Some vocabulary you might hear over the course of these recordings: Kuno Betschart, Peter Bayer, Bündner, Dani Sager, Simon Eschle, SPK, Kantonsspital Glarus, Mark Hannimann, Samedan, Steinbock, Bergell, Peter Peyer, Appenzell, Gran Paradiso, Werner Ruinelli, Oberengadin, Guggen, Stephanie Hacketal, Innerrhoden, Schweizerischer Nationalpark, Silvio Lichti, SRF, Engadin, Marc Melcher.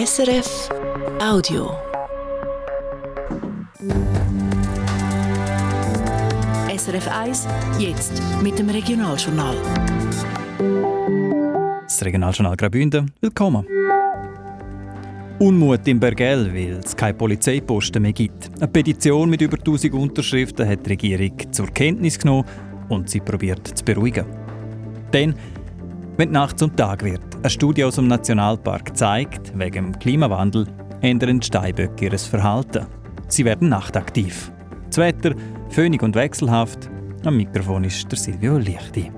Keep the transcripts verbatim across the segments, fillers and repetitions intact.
S R F Audio. S R F eins, jetzt mit dem Regionaljournal. Das Regionaljournal Graubünden, willkommen. Unmut in Bergell, weil es keine Polizeiposten mehr gibt. Eine Petition mit über tausend Unterschriften hat die Regierung zur Kenntnis genommen und sie probiert zu beruhigen. Dann, wenn die Nacht zum Tag wird, eine Studie aus dem Nationalpark zeigt, wegen dem Klimawandel ändern die Steinböcke ihr Verhalten. Sie werden nachtaktiv. Das Wetter föhnig und wechselhaft. Am Mikrofon ist der Silvio Lichti.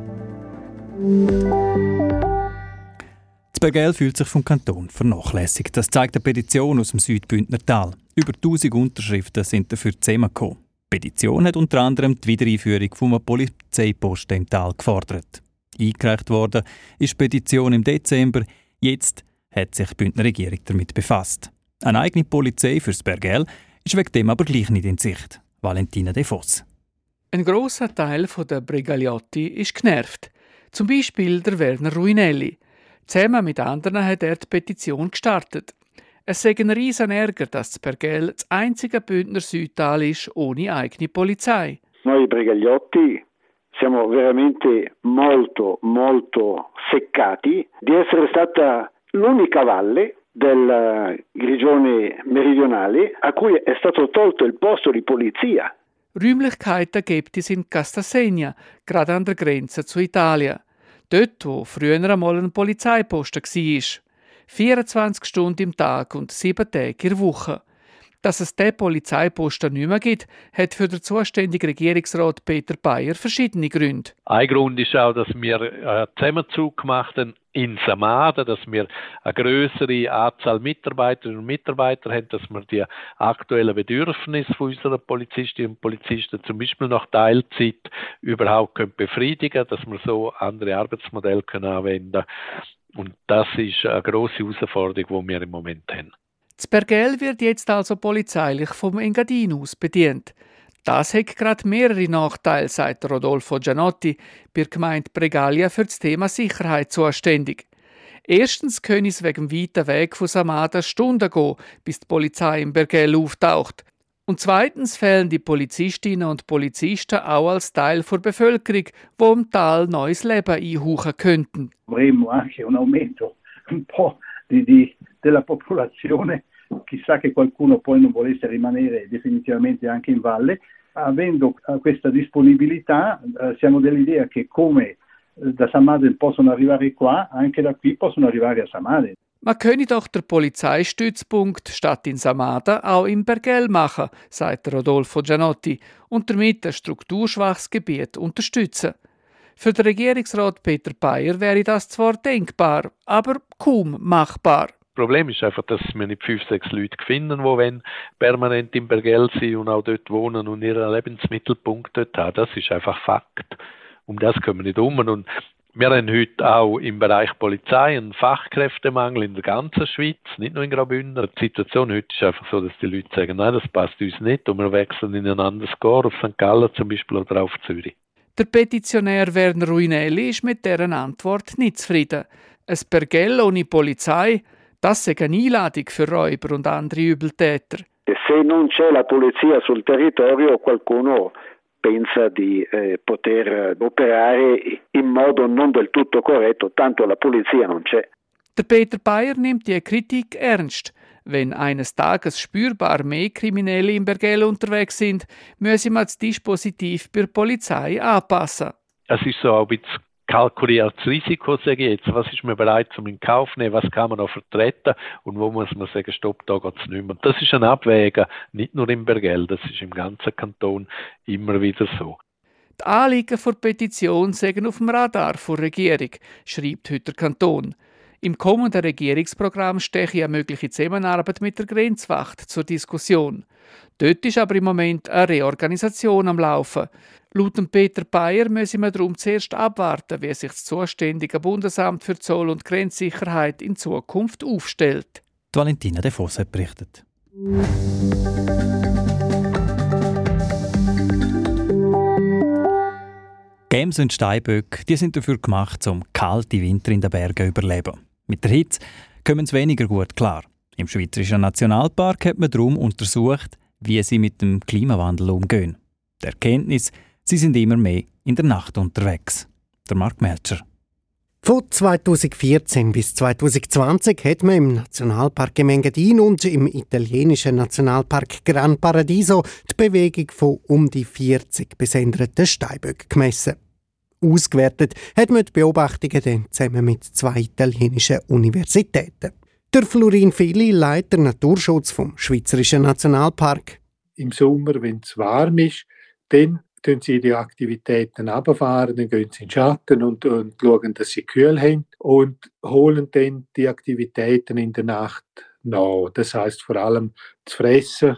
Das Bergell fühlt sich vom Kanton vernachlässigt. Das zeigt eine Petition aus dem Südbündner Tal. Über tausend Unterschriften sind dafür zusammengekommen. Die Petition hat unter anderem die Wiedereinführung von Polizeiposten im Tal gefordert. Eingereicht worden ist die Petition im Dezember. Jetzt hat sich die Bündner Regierung damit befasst. Eine eigene Polizei fürs Bergell ist wegen dem aber gleich nicht in Sicht. Valentina de Voss. Ein grosser Teil der Bregagliotti ist genervt. Zum Beispiel der Werner Ruinelli. Zusammen mit anderen hat er die Petition gestartet. Es sei ein riesen Ärger, dass das Bergell das einzige Bündner Südtal ist ohne eigene Polizei. Noi Bregagliotti siamo veramente molto, molto seccati di essere stata l'unica valle della regione meridionale a cui è stato tolto il posto di polizia. Räumlichkeiten gibt es in Castasegna, gerade an der Grenze zu Italien. Dort, wo früher einmal ein Polizeiposten war. vierundzwanzig Stunden im Tag und sieben Tage in der Woche. Dass es diesen Polizeiposten nicht mehr gibt, hat für den zuständigen Regierungsrat Peter Bayer verschiedene Gründe. Ein Grund ist auch, dass wir einen Zusammenzug gemacht haben in Samedan, dass wir eine größere Anzahl Mitarbeiterinnen und Mitarbeiter haben, dass wir die aktuellen Bedürfnisse unserer Polizistinnen und Polizisten, zum Beispiel nach Teilzeit, überhaupt befriedigen können, dass wir so andere Arbeitsmodelle anwenden können. Und das ist eine grosse Herausforderung, die wir im Moment haben. Das Bergell wird jetzt also polizeilich vom Engadin aus bedient. Das hat gerade mehrere Nachteile, sagt Rodolfo Gianotti, bei der Gemeinde Bregaglia für das Thema Sicherheit zuständig. Erstens können es wegen dem weiten Weg von Samedan Stunden gehen, bis die Polizei im Bergell auftaucht. Und zweitens fehlen die Polizistinnen und Polizisten auch als Teil der Bevölkerung, die im Tal neues Leben einhauchen könnten. Della popolazione, chissà che qualcuno poi non volesse rimanere definitivamente anche in valle, avendo questa disponibilità eh, siamo dell'idea che come da Samedan possono arrivare qua, anche da qui possono arrivare a Samedan. Man könne doch der Polizeistützpunkt statt in Samedan auch im Bergell machen, sagt Rodolfo Gianotti, und damit ein strukturschwaches Gebiet unterstützen. Für den Regierungsrat Peter Peyer wäre das zwar denkbar, aber kaum machbar. Das Problem ist einfach, dass wir nicht fünf, sechs Leute finden, die wollen, permanent im Bergell sind und auch dort wohnen und ihren Lebensmittelpunkt dort haben. Das ist einfach Fakt. Um das können wir nicht um. Und wir haben heute auch im Bereich Polizei einen Fachkräftemangel in der ganzen Schweiz, nicht nur in Graubünden. Die Situation heute ist einfach so, dass die Leute sagen, nein, das passt uns nicht und wir wechseln in ein anderes Korps, auf Sankt Gallen zum Beispiel oder auf Zürich. Der Petitionär Werner Ruinelli ist mit deren Antwort nicht zufrieden. Ein Bergell ohne Polizei, das sei eine Einladung für Räuber und andere Übeltäter. Se non c'è la polizia sul territorio, qualcuno pensa di eh, poter operare in modo non del tutto corretto, tanto la polizia non c'è. Der Peter Bayer nimmt die Kritik ernst. Wenn eines Tages spürbar mehr Kriminelle im Bergell unterwegs sind, müsse man das Dispositiv bei der Polizei anpassen. Es ist so ein bisschen kalkuliert das Risiko, sage ich jetzt, was ist man bereit zum in Kauf nehmen, was kann man noch vertreten und wo muss man sagen, stopp, da geht es nicht mehr. Das ist ein Abwägen, nicht nur im Bergell, das ist im ganzen Kanton immer wieder so. Die Anliegen der Petition sind auf dem Radar der Regierung, schreibt heute der Kanton. Im kommenden Regierungsprogramm stehe eine mögliche Zusammenarbeit mit der Grenzwacht zur Diskussion. Dort ist aber im Moment eine Reorganisation am Laufen. Laut Peter Bayer müsse man darum zuerst abwarten, wie sich das zuständige Bundesamt für Zoll- und Grenzsicherheit in Zukunft aufstellt. Die Valentina de Voss hat berichtet. Gäms und Steinböcke, die sind dafür gemacht, um kalte Winter in den Bergen zu überleben. Mit der Hitze kommen sie weniger gut klar. Im Schweizerischen Nationalpark hat man darum untersucht, wie sie mit dem Klimawandel umgehen. Die Erkenntnis, sie sind immer mehr in der Nacht unterwegs. Der Marc Melcher. Von zweitausendvierzehn bis zweitausendzwanzig hat man im Nationalpark Engadin und im italienischen Nationalpark Gran Paradiso die Bewegung von um die vierzig besänderten Steinböcken gemessen. Ausgewertet hat man die Beobachtungen dann zusammen mit zwei italienischen Universitäten. Der Flurin Filli, Leiter Naturschutz vom Schweizerischen Nationalpark. Im Sommer, wenn es warm ist, dann tun sie die Aktivitäten runterfahren, dann gehen sie in den Schatten und, und schauen, dass sie kühl haben und holen dann die Aktivitäten in der Nacht nach. Das heisst vor allem das Fressen.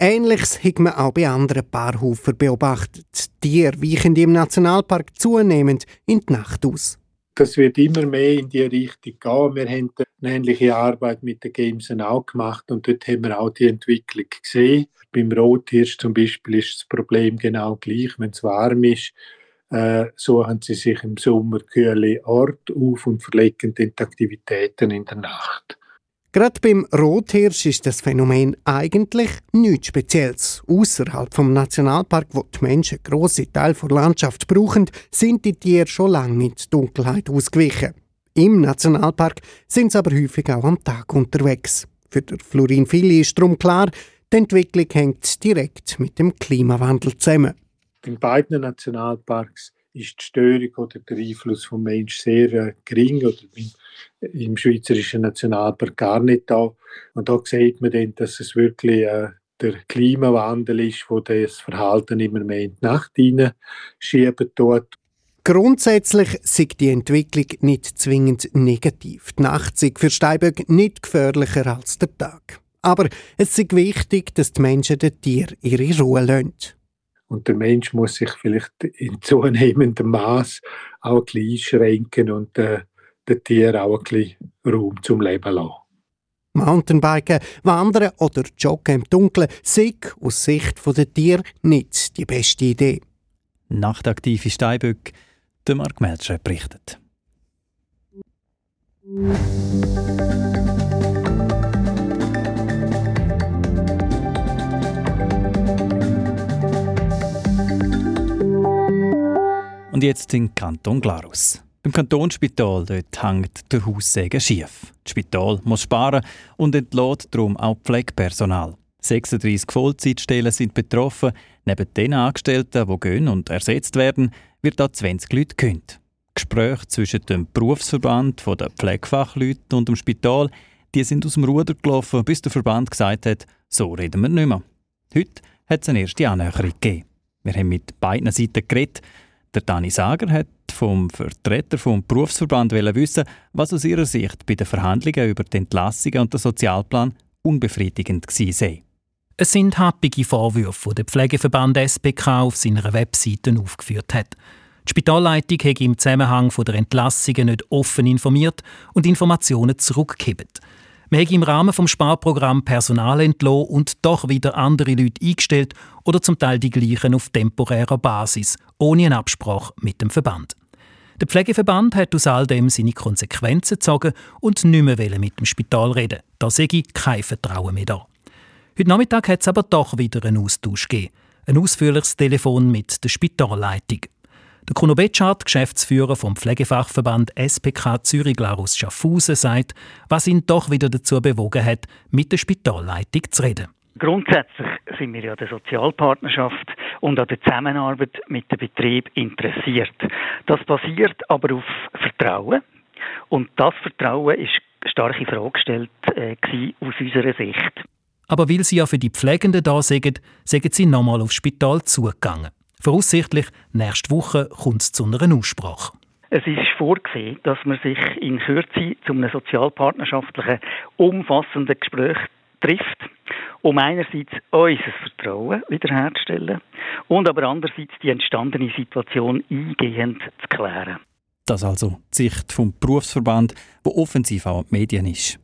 Ähnliches hat man auch bei anderen Paarhufern beobachtet. Tiere weichen im Nationalpark zunehmend in die Nacht aus. Das wird immer mehr in die Richtung gehen. Wir haben eine ähnliche Arbeit mit den Gemsen auch gemacht und dort haben wir auch die Entwicklung gesehen. Beim Rothirsch zum Beispiel ist das Problem genau gleich. Wenn es warm ist, äh, suchen sie sich im Sommer kühle Orte auf und verlegen die Aktivitäten in der Nacht. Gerade beim Rothirsch ist das Phänomen eigentlich nichts Spezielles. Außerhalb vom Nationalpark, wo die Menschen grosse Teile der Landschaft brauchen, sind die Tiere schon lange in die Dunkelheit ausgewichen. Im Nationalpark sind sie aber häufig auch am Tag unterwegs. Für Flurin Filli ist darum klar, die Entwicklung hängt direkt mit dem Klimawandel zusammen. In beiden Nationalparks ist die Störung oder der Einfluss vom Menschen sehr äh, gering oder im, im Schweizerischen Nationalpark gar nicht da. Und da sieht man dann, dass es wirklich äh, der Klimawandel ist, der das Verhalten immer mehr in die Nacht hineinschieben tut. Grundsätzlich sieht die Entwicklung nicht zwingend negativ. Die Nacht sei für Steinböcke nicht gefährlicher als der Tag. Aber es ist wichtig, dass die Menschen den Tieren ihre Ruhe lassen. Und der Mensch muss sich vielleicht in zunehmendem Maß auch ein bisschen einschränken und äh, den Tieren auch ein bisschen Raum zum Leben lassen. Mountainbiken, Wandern oder Joggen im Dunkeln sind aus Sicht der Tiere nicht die beste Idee. Nachtaktive Steinböcke, der Marc Melcher berichtet. Und jetzt in Kanton Glarus. Beim Kantonsspital dort hängt der Haussegen schief. Das Spital muss sparen und entlässt darum auch Pflegepersonal. sechsunddreissig Vollzeitstellen sind betroffen. Neben den Angestellten, die gehen und ersetzt werden, wird auch zwanzig Leute gekündigt. Gespräche zwischen dem Berufsverband der Pflegefachleute und dem Spital, die sind aus dem Ruder gelaufen, bis der Verband gesagt hat, so reden wir nicht mehr. Heute hat es eine erste Annäherung gegeben. Wir haben mit beiden Seiten geredet. Der Dani Sager hat vom Vertreter vom Berufsverband wissen, was aus ihrer Sicht bei den Verhandlungen über die Entlassungen und den Sozialplan unbefriedigend war. Es sind happige Vorwürfe, die der Pflegeverband S P K auf seiner Webseite aufgeführt hat. Die Spitalleitung hat im Zusammenhang von der Entlassungen nicht offen informiert und Informationen zurückgegeben. Man hat im Rahmen des Sparprogramms Personal entlassen und doch wieder andere Leute eingestellt oder zum Teil die gleichen auf temporärer Basis, ohne eine Absprache mit dem Verband. Der Pflegeverband hat aus all dem seine Konsequenzen gezogen und nicht mehr mit dem Spital reden. Da sei kein Vertrauen mehr da. Heute Nachmittag hat es aber doch wieder einen Austausch gegeben. Ein ausführliches Telefon mit der Spitalleitung. Der Kuno Betschart, Geschäftsführer vom Pflegefachverband S P K Zürich Glarus Schaffhausen, sagt, was ihn doch wieder dazu bewogen hat, mit der Spitalleitung zu reden. Grundsätzlich sind wir an der Sozialpartnerschaft und an der Zusammenarbeit mit dem Betrieb interessiert. Das basiert aber auf Vertrauen. Und das Vertrauen ist stark in Frage gestellt äh, aus unserer Sicht. Aber weil sie ja für die Pflegenden da sind, sind sie nochmal aufs Spital zugegangen. Voraussichtlich nächste Woche kommt es zu einer Aussprache. Es ist vorgesehen, dass man sich in Kürze zu einem sozialpartnerschaftlichen, umfassenden Gespräch trifft, um einerseits unser Vertrauen wiederherzustellen und aber andererseits die entstandene Situation eingehend zu klären. Das also die Sicht vom Berufsverband, der offensiv auch an die Medien ist.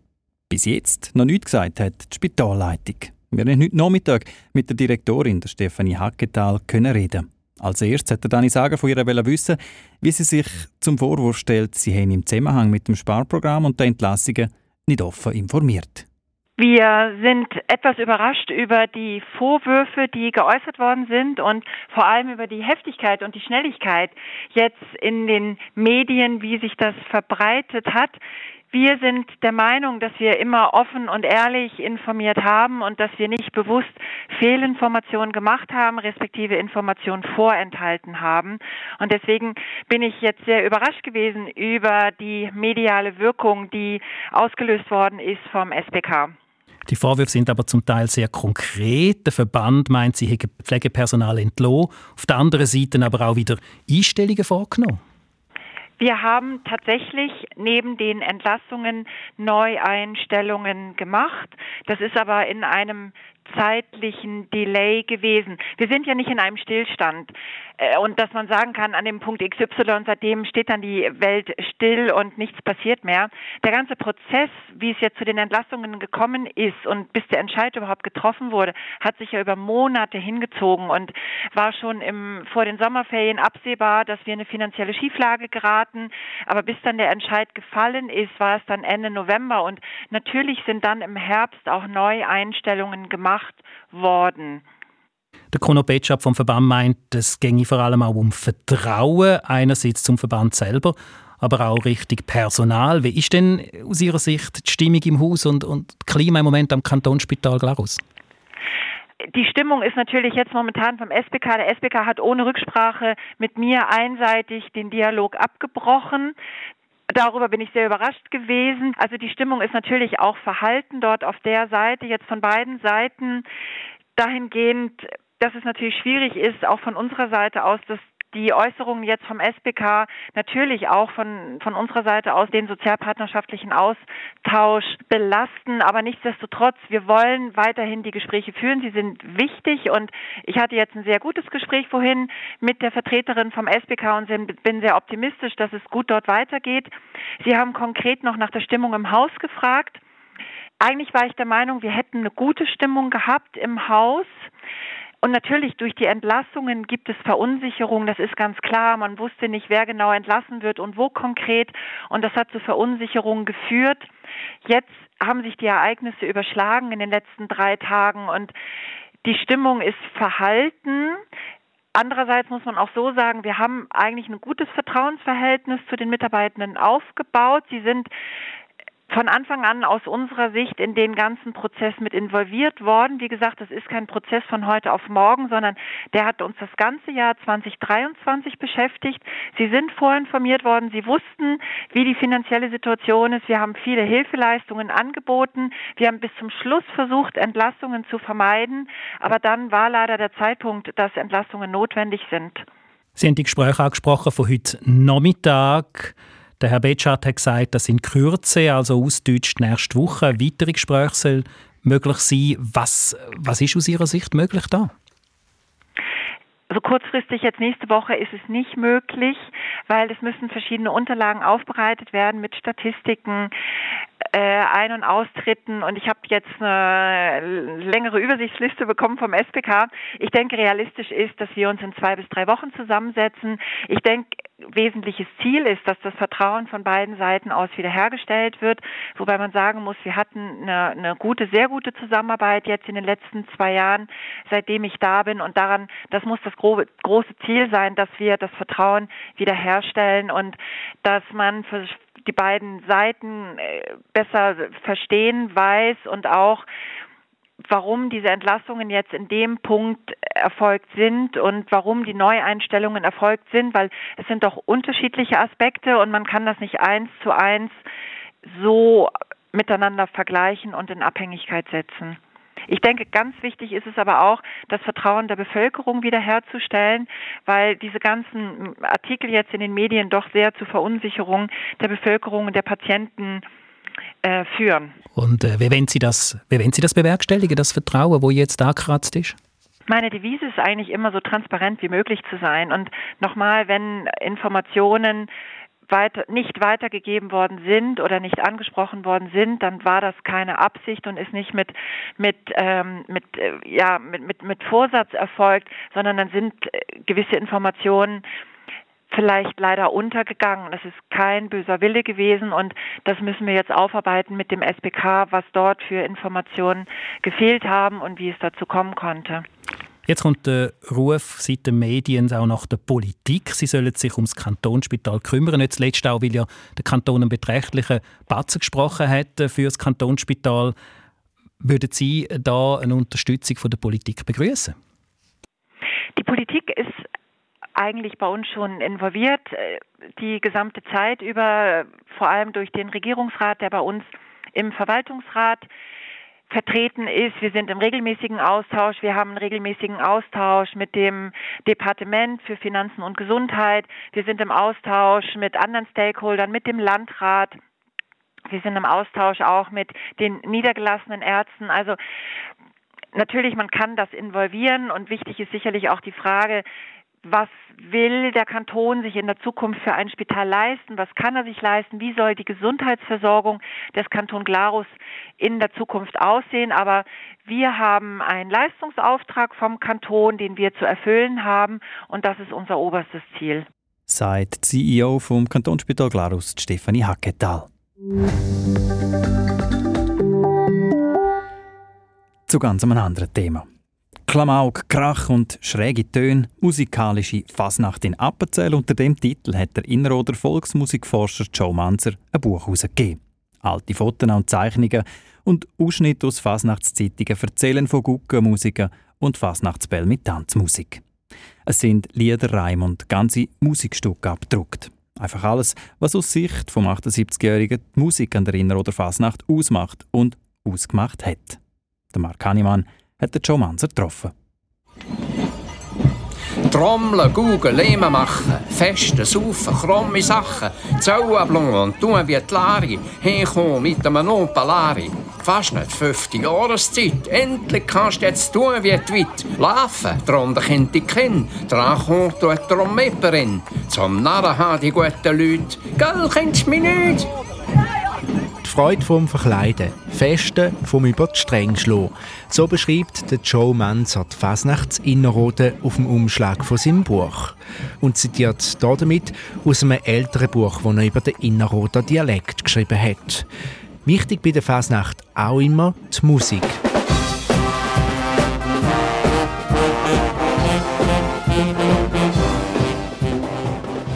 Bis jetzt noch nichts gesagt hat die Spitalleitung. Wir haben heute Nachmittag mit der Direktorin, der Stephanie Hacketal, reden. Als erstes wollte Dani Sager von ihr wissen, wie sie sich zum Vorwurf stellt, sie haben im Zusammenhang mit dem Sparprogramm und den Entlassungen nicht offen informiert. Wir sind etwas überrascht über die Vorwürfe, die geäußert worden sind und vor allem über die Heftigkeit und die Schnelligkeit jetzt in den Medien, wie sich das verbreitet hat. Wir sind der Meinung, dass wir immer offen und ehrlich informiert haben und dass wir nicht bewusst Fehlinformationen gemacht haben, respektive Informationen vorenthalten haben. Und deswegen bin ich jetzt sehr überrascht gewesen über die mediale Wirkung, die ausgelöst worden ist vom S P K. Die Vorwürfe sind aber zum Teil sehr konkret. Der Verband meint, sie hätten Pflegepersonal entlassen, auf der anderen Seite aber auch wieder Einstellungen vorgenommen. Wir haben tatsächlich neben den Entlassungen Neueinstellungen gemacht. Das ist aber in einem zeitlichen Delay gewesen. Wir sind ja nicht in einem Stillstand. Und dass man sagen kann, an dem Punkt X Y, seitdem steht dann die Welt still und nichts passiert mehr. Der ganze Prozess, wie es jetzt zu den Entlassungen gekommen ist und bis der Entscheid überhaupt getroffen wurde, hat sich ja über Monate hingezogen und war schon im, vor den Sommerferien absehbar, dass wir in eine finanzielle Schieflage geraten. Aber bis dann der Entscheid gefallen ist, war es dann Ende November. Und natürlich sind dann im Herbst auch Neueinstellungen gemacht worden. Der Kuno Betschart vom Verband meint, es ginge vor allem auch um Vertrauen, einerseits zum Verband selber, aber auch richtig Personal. Wie ist denn aus Ihrer Sicht die Stimmung im Haus und, und das Klima im Moment am Kantonsspital Glarus? Die Stimmung ist natürlich jetzt momentan vom S P K. Der S P K hat ohne Rücksprache mit mir einseitig den Dialog abgebrochen. Darüber bin ich sehr überrascht gewesen. Also die Stimmung ist natürlich auch verhalten dort auf der Seite, jetzt von beiden Seiten. Dahingehend, dass es natürlich schwierig ist, auch von unserer Seite aus, dass die Äußerungen jetzt vom S P K natürlich auch von, von unserer Seite aus den sozialpartnerschaftlichen Austausch belasten. Aber nichtsdestotrotz, wir wollen weiterhin die Gespräche führen. Sie sind wichtig und ich hatte jetzt ein sehr gutes Gespräch vorhin mit der Vertreterin vom S P K und bin sehr optimistisch, dass es gut dort weitergeht. Sie haben konkret noch nach der Stimmung im Haus gefragt. Eigentlich war ich der Meinung, wir hätten eine gute Stimmung gehabt im Haus. Und natürlich, durch die Entlassungen gibt es Verunsicherung, das ist ganz klar. Man wusste nicht, wer genau entlassen wird und wo konkret. Und das hat zu Verunsicherungen geführt. Jetzt haben sich die Ereignisse überschlagen in den letzten drei Tagen und die Stimmung ist verhalten. Andererseits muss man auch so sagen, wir haben eigentlich ein gutes Vertrauensverhältnis zu den Mitarbeitenden aufgebaut. Sie sind von Anfang an aus unserer Sicht in den ganzen Prozess mit involviert worden. Wie gesagt, das ist kein Prozess von heute auf morgen, sondern der hat uns das ganze Jahr zwanzig dreiundzwanzig beschäftigt. Sie sind vorinformiert worden, sie wussten, wie die finanzielle Situation ist. Wir haben viele Hilfeleistungen angeboten. Wir haben bis zum Schluss versucht, Entlassungen zu vermeiden. Aber dann war leider der Zeitpunkt, dass Entlassungen notwendig sind. Sie haben die Gespräche angesprochen von heute Nachmittag. Der Herr Betschart hat gesagt, dass in Kürze, also ausdeutscht nächste Woche, weitere Gespräche möglich sein. Was, was ist aus Ihrer Sicht möglich da? Also kurzfristig jetzt nächste Woche ist es nicht möglich, weil es müssen verschiedene Unterlagen aufbereitet werden mit Statistiken, äh, Ein- und Austritten. Und ich habe jetzt eine längere Übersichtsliste bekommen vom S P K. Ich denke, realistisch ist, dass wir uns in zwei bis drei Wochen zusammensetzen. Ich denke, wesentliches Ziel ist, dass das Vertrauen von beiden Seiten aus wiederhergestellt wird, wobei man sagen muss, wir hatten eine, eine gute, sehr gute Zusammenarbeit jetzt in den letzten zwei Jahren, seitdem ich da bin und daran, das muss das grobe, große Ziel sein, dass wir das Vertrauen wiederherstellen und dass man für die beiden Seiten besser verstehen weiß und auch warum diese Entlassungen jetzt in dem Punkt erfolgt sind und warum die Neueinstellungen erfolgt sind, weil es sind doch unterschiedliche Aspekte und man kann das nicht eins zu eins so miteinander vergleichen und in Abhängigkeit setzen. Ich denke, ganz wichtig ist es aber auch, das Vertrauen der Bevölkerung wiederherzustellen, weil diese ganzen Artikel jetzt in den Medien doch sehr zu Verunsicherung der Bevölkerung und der Patienten Äh, führen. Und äh, wie wollen Sie das, wie wollen Sie das bewerkstelligen, das Vertrauen, wo jetzt angekratzt ist? Meine Devise ist eigentlich immer, so transparent wie möglich zu sein. Und nochmal, wenn Informationen weiter, nicht weitergegeben worden sind oder nicht angesprochen worden sind, dann war das keine Absicht und ist nicht mit mit ähm, mit äh, ja mit mit mit Vorsatz erfolgt, sondern dann sind äh, gewisse Informationen vielleicht leider untergegangen. Das ist kein böser Wille gewesen und das müssen wir jetzt aufarbeiten mit dem S P K, was dort für Informationen gefehlt haben und wie es dazu kommen konnte. Jetzt kommt der Ruf seit den Medien auch nach der Politik. Sie sollen sich ums Kantonsspital kümmern. Nicht zuletzt auch, weil ja der Kanton einen beträchtlichen Batzen gesprochen hat für das Kantonsspital. Würden Sie da eine Unterstützung von der Politik begrüßen? Die Politik ist eigentlich bei uns schon involviert, die gesamte Zeit über, vor allem durch den Regierungsrat, der bei uns im Verwaltungsrat vertreten ist. Wir sind im regelmäßigen Austausch. Wir haben einen regelmäßigen Austausch mit dem Departement für Finanzen und Gesundheit. Wir sind im Austausch mit anderen Stakeholdern, mit dem Landrat. Wir sind im Austausch auch mit den niedergelassenen Ärzten. Also natürlich, man kann das involvieren und wichtig ist sicherlich auch die Frage, was will der Kanton sich in der Zukunft für ein Spital leisten? Was kann er sich leisten? Wie soll die Gesundheitsversorgung des Kantons Glarus in der Zukunft aussehen? Aber wir haben einen Leistungsauftrag vom Kanton, den wir zu erfüllen haben und das ist unser oberstes Ziel. Sagt C E O vom Kantonsspital Glarus, Stephanie Hacketal. Zu ganz einem anderen Thema. Klamauk, Krach und schräge Töne, musikalische Fasnacht in Appenzell. Unter dem Titel hat der Innerrhoder Volksmusikforscher Joe Manser ein Buch herausgegeben. Alte Fotos und Zeichnungen und Ausschnitte aus Fasnachtszeitungen erzählen von Guggenmusiker und Fasnachtsbällen mit Tanzmusik. Es sind Liederreime und ganze Musikstücke abgedruckt. Einfach alles, was aus Sicht vom achtundsiebzigjährigen die Musik an der Innerrhoder Fasnacht ausmacht und ausgemacht hat. Der Mark Hannimann hat Joe Manser getroffen. Trommeln, Guggen, Lehme machen, Festen, Saufen, krumme Sachen, Zauenblumen und tun wie die Lari, hinkommen mit einem Opalari. Fast nicht fünfzig Jahreszeit, endlich kannst du jetzt tun wie die Witt. Laufen, drum dich in die Kinn, dran kommt du eine Trommeterin. Zum Narren haben die guten Leute, gell, kennst du mich nicht? Die Freude vom Verkleiden, Festen vom über die Stränge schlagen. So beschreibt der Joe Manser die Fasnachts Innerrhoden auf dem Umschlag von seinem Buch. Und zitiert hier damit aus einem älteren Buch, das er über den Innerrhoder Dialekt geschrieben hat. Wichtig bei der Fasnacht auch immer die Musik.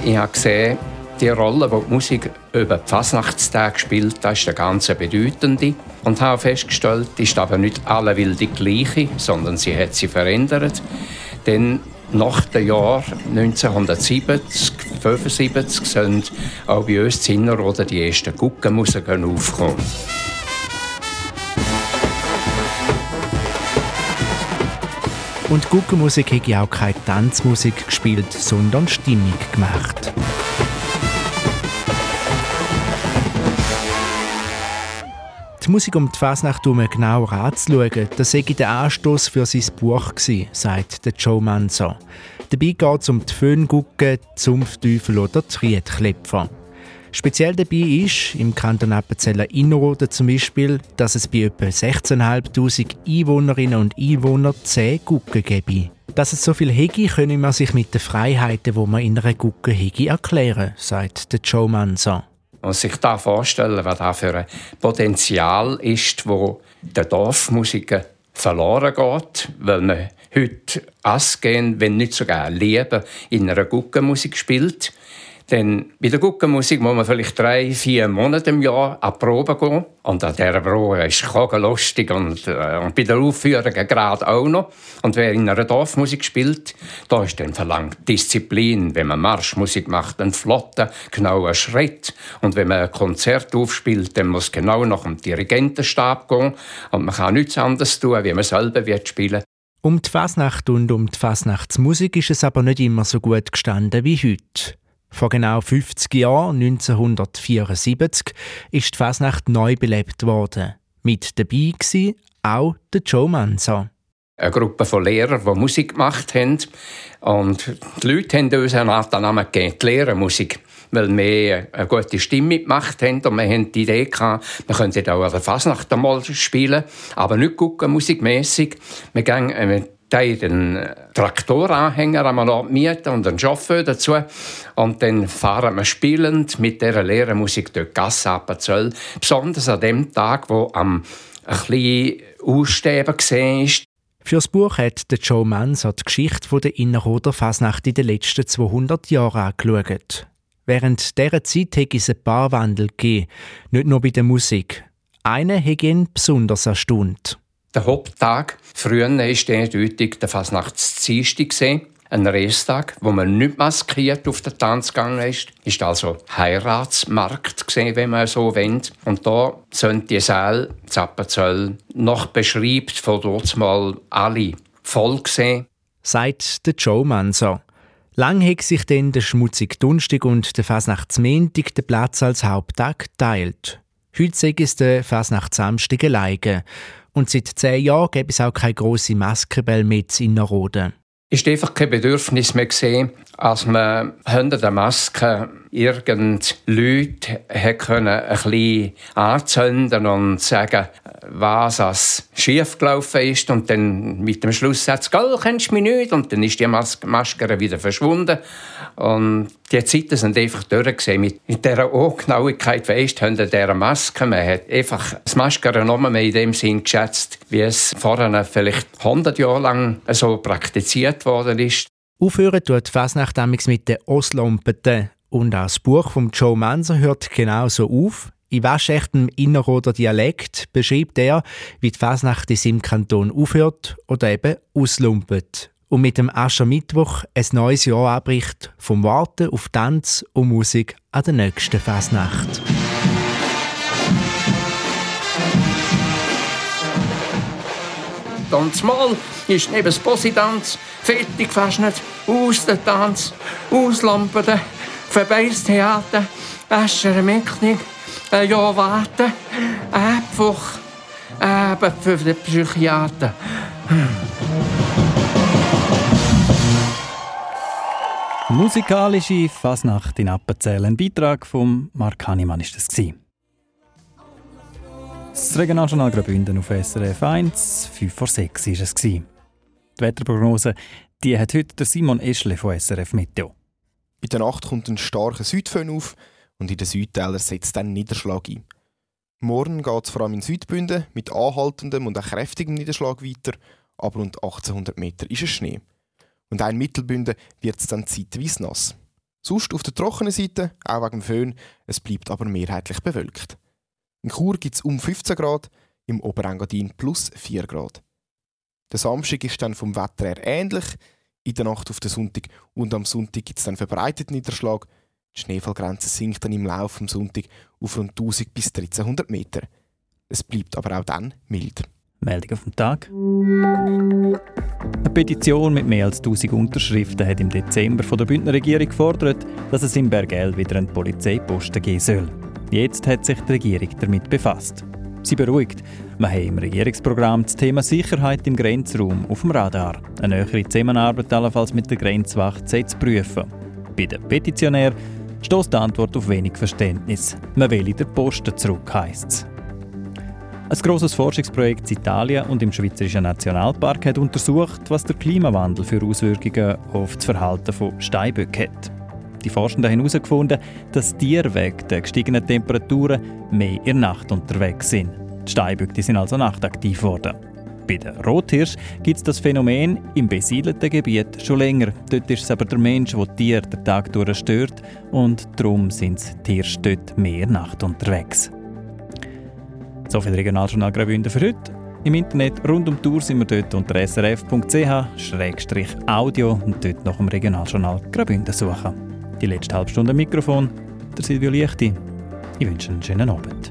Ich habe gesehen, die Rolle, die die Musik über die Fasnachtstage spielt, das ist eine ganz bedeutende. Und habe festgestellt, sie ist aber nicht alleweil die gleiche, sondern sie hat sie verändert. Denn nach dem Jahr neunzehnhundertsiebzig, fünfundsiebzig sind auch bei uns die Innerrhoden die ersten Guggenmusiker aufgekommen. Und Guggenmusik habe ich auch keine Tanzmusik gespielt, sondern Stimmung gemacht. Die Musik um die Fasnacht herum genauer anzuschauen, das sei der Anstoss für sein Buch gewesen, sagt Joe Manser. Dabei geht es um die Föhnguggen, Zunftteufel oder Triedkläpfer. Speziell dabei ist, im Kanton Appenzeller Innerrhoden zum Beispiel, dass es bei etwa sechzehntausendfünfhundert Einwohnerinnen und Einwohnern zehn Guggen gebe. Dass es so viel hege, könne man sich mit den Freiheiten, die man in einer Gugge hege, erklären, sagt Joe Manser. Und sich da vorstellen, was da für ein Potenzial ist, wo der Dorfmusiker verloren geht, weil man heute ausgehend, wenn nicht sogar Liebe, in einer Guggenmusik spielt. Denn bei der Guggenmusik muss man vielleicht drei, vier Monate im Jahr an die Probe gehen. Und an dieser Probe ist es lustig und, äh, und bei der Aufführung gerade auch noch. Und wer in einer Dorfmusik spielt, da ist dann verlangt Disziplin. Wenn man Marschmusik macht, einen flotten, genauen Schritt. Und wenn man ein Konzert aufspielt, dann muss genau nach dem Dirigentenstab gehen. Und man kann nichts anderes tun, wie man selber wird spielen. Um die Fasnacht und um die Fasnachtsmusik ist es aber nicht immer so gut gestanden wie heute. Vor genau fünfzig Jahren, neunzehnhundertvierundsiebzig, ist die Fasnacht neu belebt worden. Mit dabei war auch der Joe Manser. Eine Gruppe von Lehrern, die Musik gemacht haben. Und die Leute haben uns einen anderen Namen gegeben, die Lehrermusik. Weil wir eine gute Stimme gemacht haben und wir hatten die Idee gehabt, wir könnten auch an der Fasnacht einmal spielen, aber nicht Guggenmusikmässig. Wir gingen Da ich einen Traktoranhänger einmal mieten und einen Chauffeur dazu. Und dann fahren wir spielend mit dieser leeren Musik durch die Gasse Appenzell. Besonders an dem Tag, wo am ein bisschen aussterben war. Für das Buch hat Joe Manser die Geschichte der Innerrhoder Fasnacht in den letzten zweihundert Jahren angeschaut. Während dieser Zeit hat es ein paar Wandel gegeben, nicht nur bei der Musik. Einer hat ihn besonders erstaunt. Der Haupttag früher war eindeutig der Fasnachtsdienstag, ein Reestag, wo man nicht maskiert auf den Tanz gegangen ist. Es war also Heiratsmarkt, wenn man so will. Und da sind die Säle, das Appenzell, noch beschreibt von dort mal alle voll gesehen. Sagt der Joe Manser. Lange hat sich dann der schmutzige Dunstig und der Fasnachtsmäntig den Platz als Haupttag geteilt. Heute sei es der Fasnachtssamstag alleine. Und seit zehn Jahren gäbe es auch keine grosse Maskenbälle mehr in Innerrhoden. Es war einfach kein Bedürfnis mehr gesehen, als man hinter der Maske irgend Leute können ein bisschen anzünden und sagen, was als schiefgelaufen ist. Und dann mit dem Schluss sagt es, kennst du mich nicht? Und dann ist die Mas- Maske wieder verschwunden. Und die Zeiten sind einfach durchgesehen. Mit dieser Ungenauigkeit, weisst du, hinter dieser Maske. Man hat einfach das Maskere noch mehr in dem Sinn geschätzt, wie es vorher vielleicht hundert Jahre lang so praktiziert worden ist. Aufhören tut die Fasnacht mit den Oslumpeten. Und auch das Buch von Joe Manser hört genauso auf. In waschechtem Innerrhoder Dialekt beschreibt er, wie die Fasnacht in seinem Kanton aufhört oder eben auslumpet. Und mit dem Aschermittwoch ein neues Jahr anbricht, vom Warten auf Tanz und Musik an der nächsten Fasnacht. Tanz mal ist neben das Posi-Tanz, fertig fast nicht, aus der Tanz, auslampen, vorbei ins Theater, Aschermittwoch, ein Jahr warten, Abwoch, aber für den Psychiater. Musikalische Fasnacht in Appenzell. Ein Beitrag von Mark Hannimann war das. Das Regionaljournal Graubünden auf S R F eins, fünf vor sechs war es. Die Wetterprognose, die hat heute Simon Eschle von S R F Meteo. In der Nacht kommt ein starker Südföhn auf und in den Südtälern setzt dann Niederschlag ein. Morgen geht es vor allem in Südbünden mit anhaltendem und auch kräftigem Niederschlag weiter. Ab rund achtzehnhundert Meter ist es Schnee. Und auch in Mittelbünden wird es dann zeitweise nass. Sonst auf der trockenen Seite, auch wegen dem Föhn, es bleibt aber mehrheitlich bewölkt. In Chur gibt es um fünfzehn Grad, im Oberengadin plus vier Grad. Der Samstag ist dann vom Wetter her ähnlich, in der Nacht auf den Sonntag und am Sonntag gibt es dann verbreiteten Niederschlag. Die Schneefallgrenze sinkt dann im Laufe am Sonntag auf rund tausend bis dreizehnhundert Meter. Es bleibt aber auch dann mild. Meldung auf den Tag. Eine Petition mit mehr als tausend Unterschriften hat im Dezember von der Bündner Regierung gefordert, dass es in Bergell wieder einen Polizeiposten geben soll. Jetzt hat sich die Regierung damit befasst. Sie beruhigt, man hat im Regierungsprogramm das Thema Sicherheit im Grenzraum auf dem Radar. Eine nähere Zusammenarbeit allenfalls mit der Grenzwacht sei zu prüfen. Bei den Petitionären stößt die Antwort auf wenig Verständnis. Man will in den Posten zurück, heisst es. Ein grosses Forschungsprojekt in Italien und im Schweizerischen Nationalpark hat untersucht, was der Klimawandel für Auswirkungen auf das Verhalten von Steinböcken hat. Die Forschenden haben herausgefunden, dass Tiere wegen der gestiegenen Temperaturen mehr in der Nacht unterwegs sind. Die Steinböcke sind also nachtaktiv geworden. Bei den Rothirschen gibt es das Phänomen im besiedelten Gebiet schon länger. Dort ist es aber der Mensch, der die Tiere den Tag durch stört, und darum sind die Tiere dort mehr in der Nacht unterwegs. So viel Regionaljournal Graubünden für heute. Im Internet rund um die Tour sind wir dort unter s r f punkt c h Schrägstrich audio und dort nach dem Regionaljournal Graubünden suchen. Die letzte halbe Stunde am Mikrofon, der Silvio Lichti. Ich wünsche einen schönen Abend.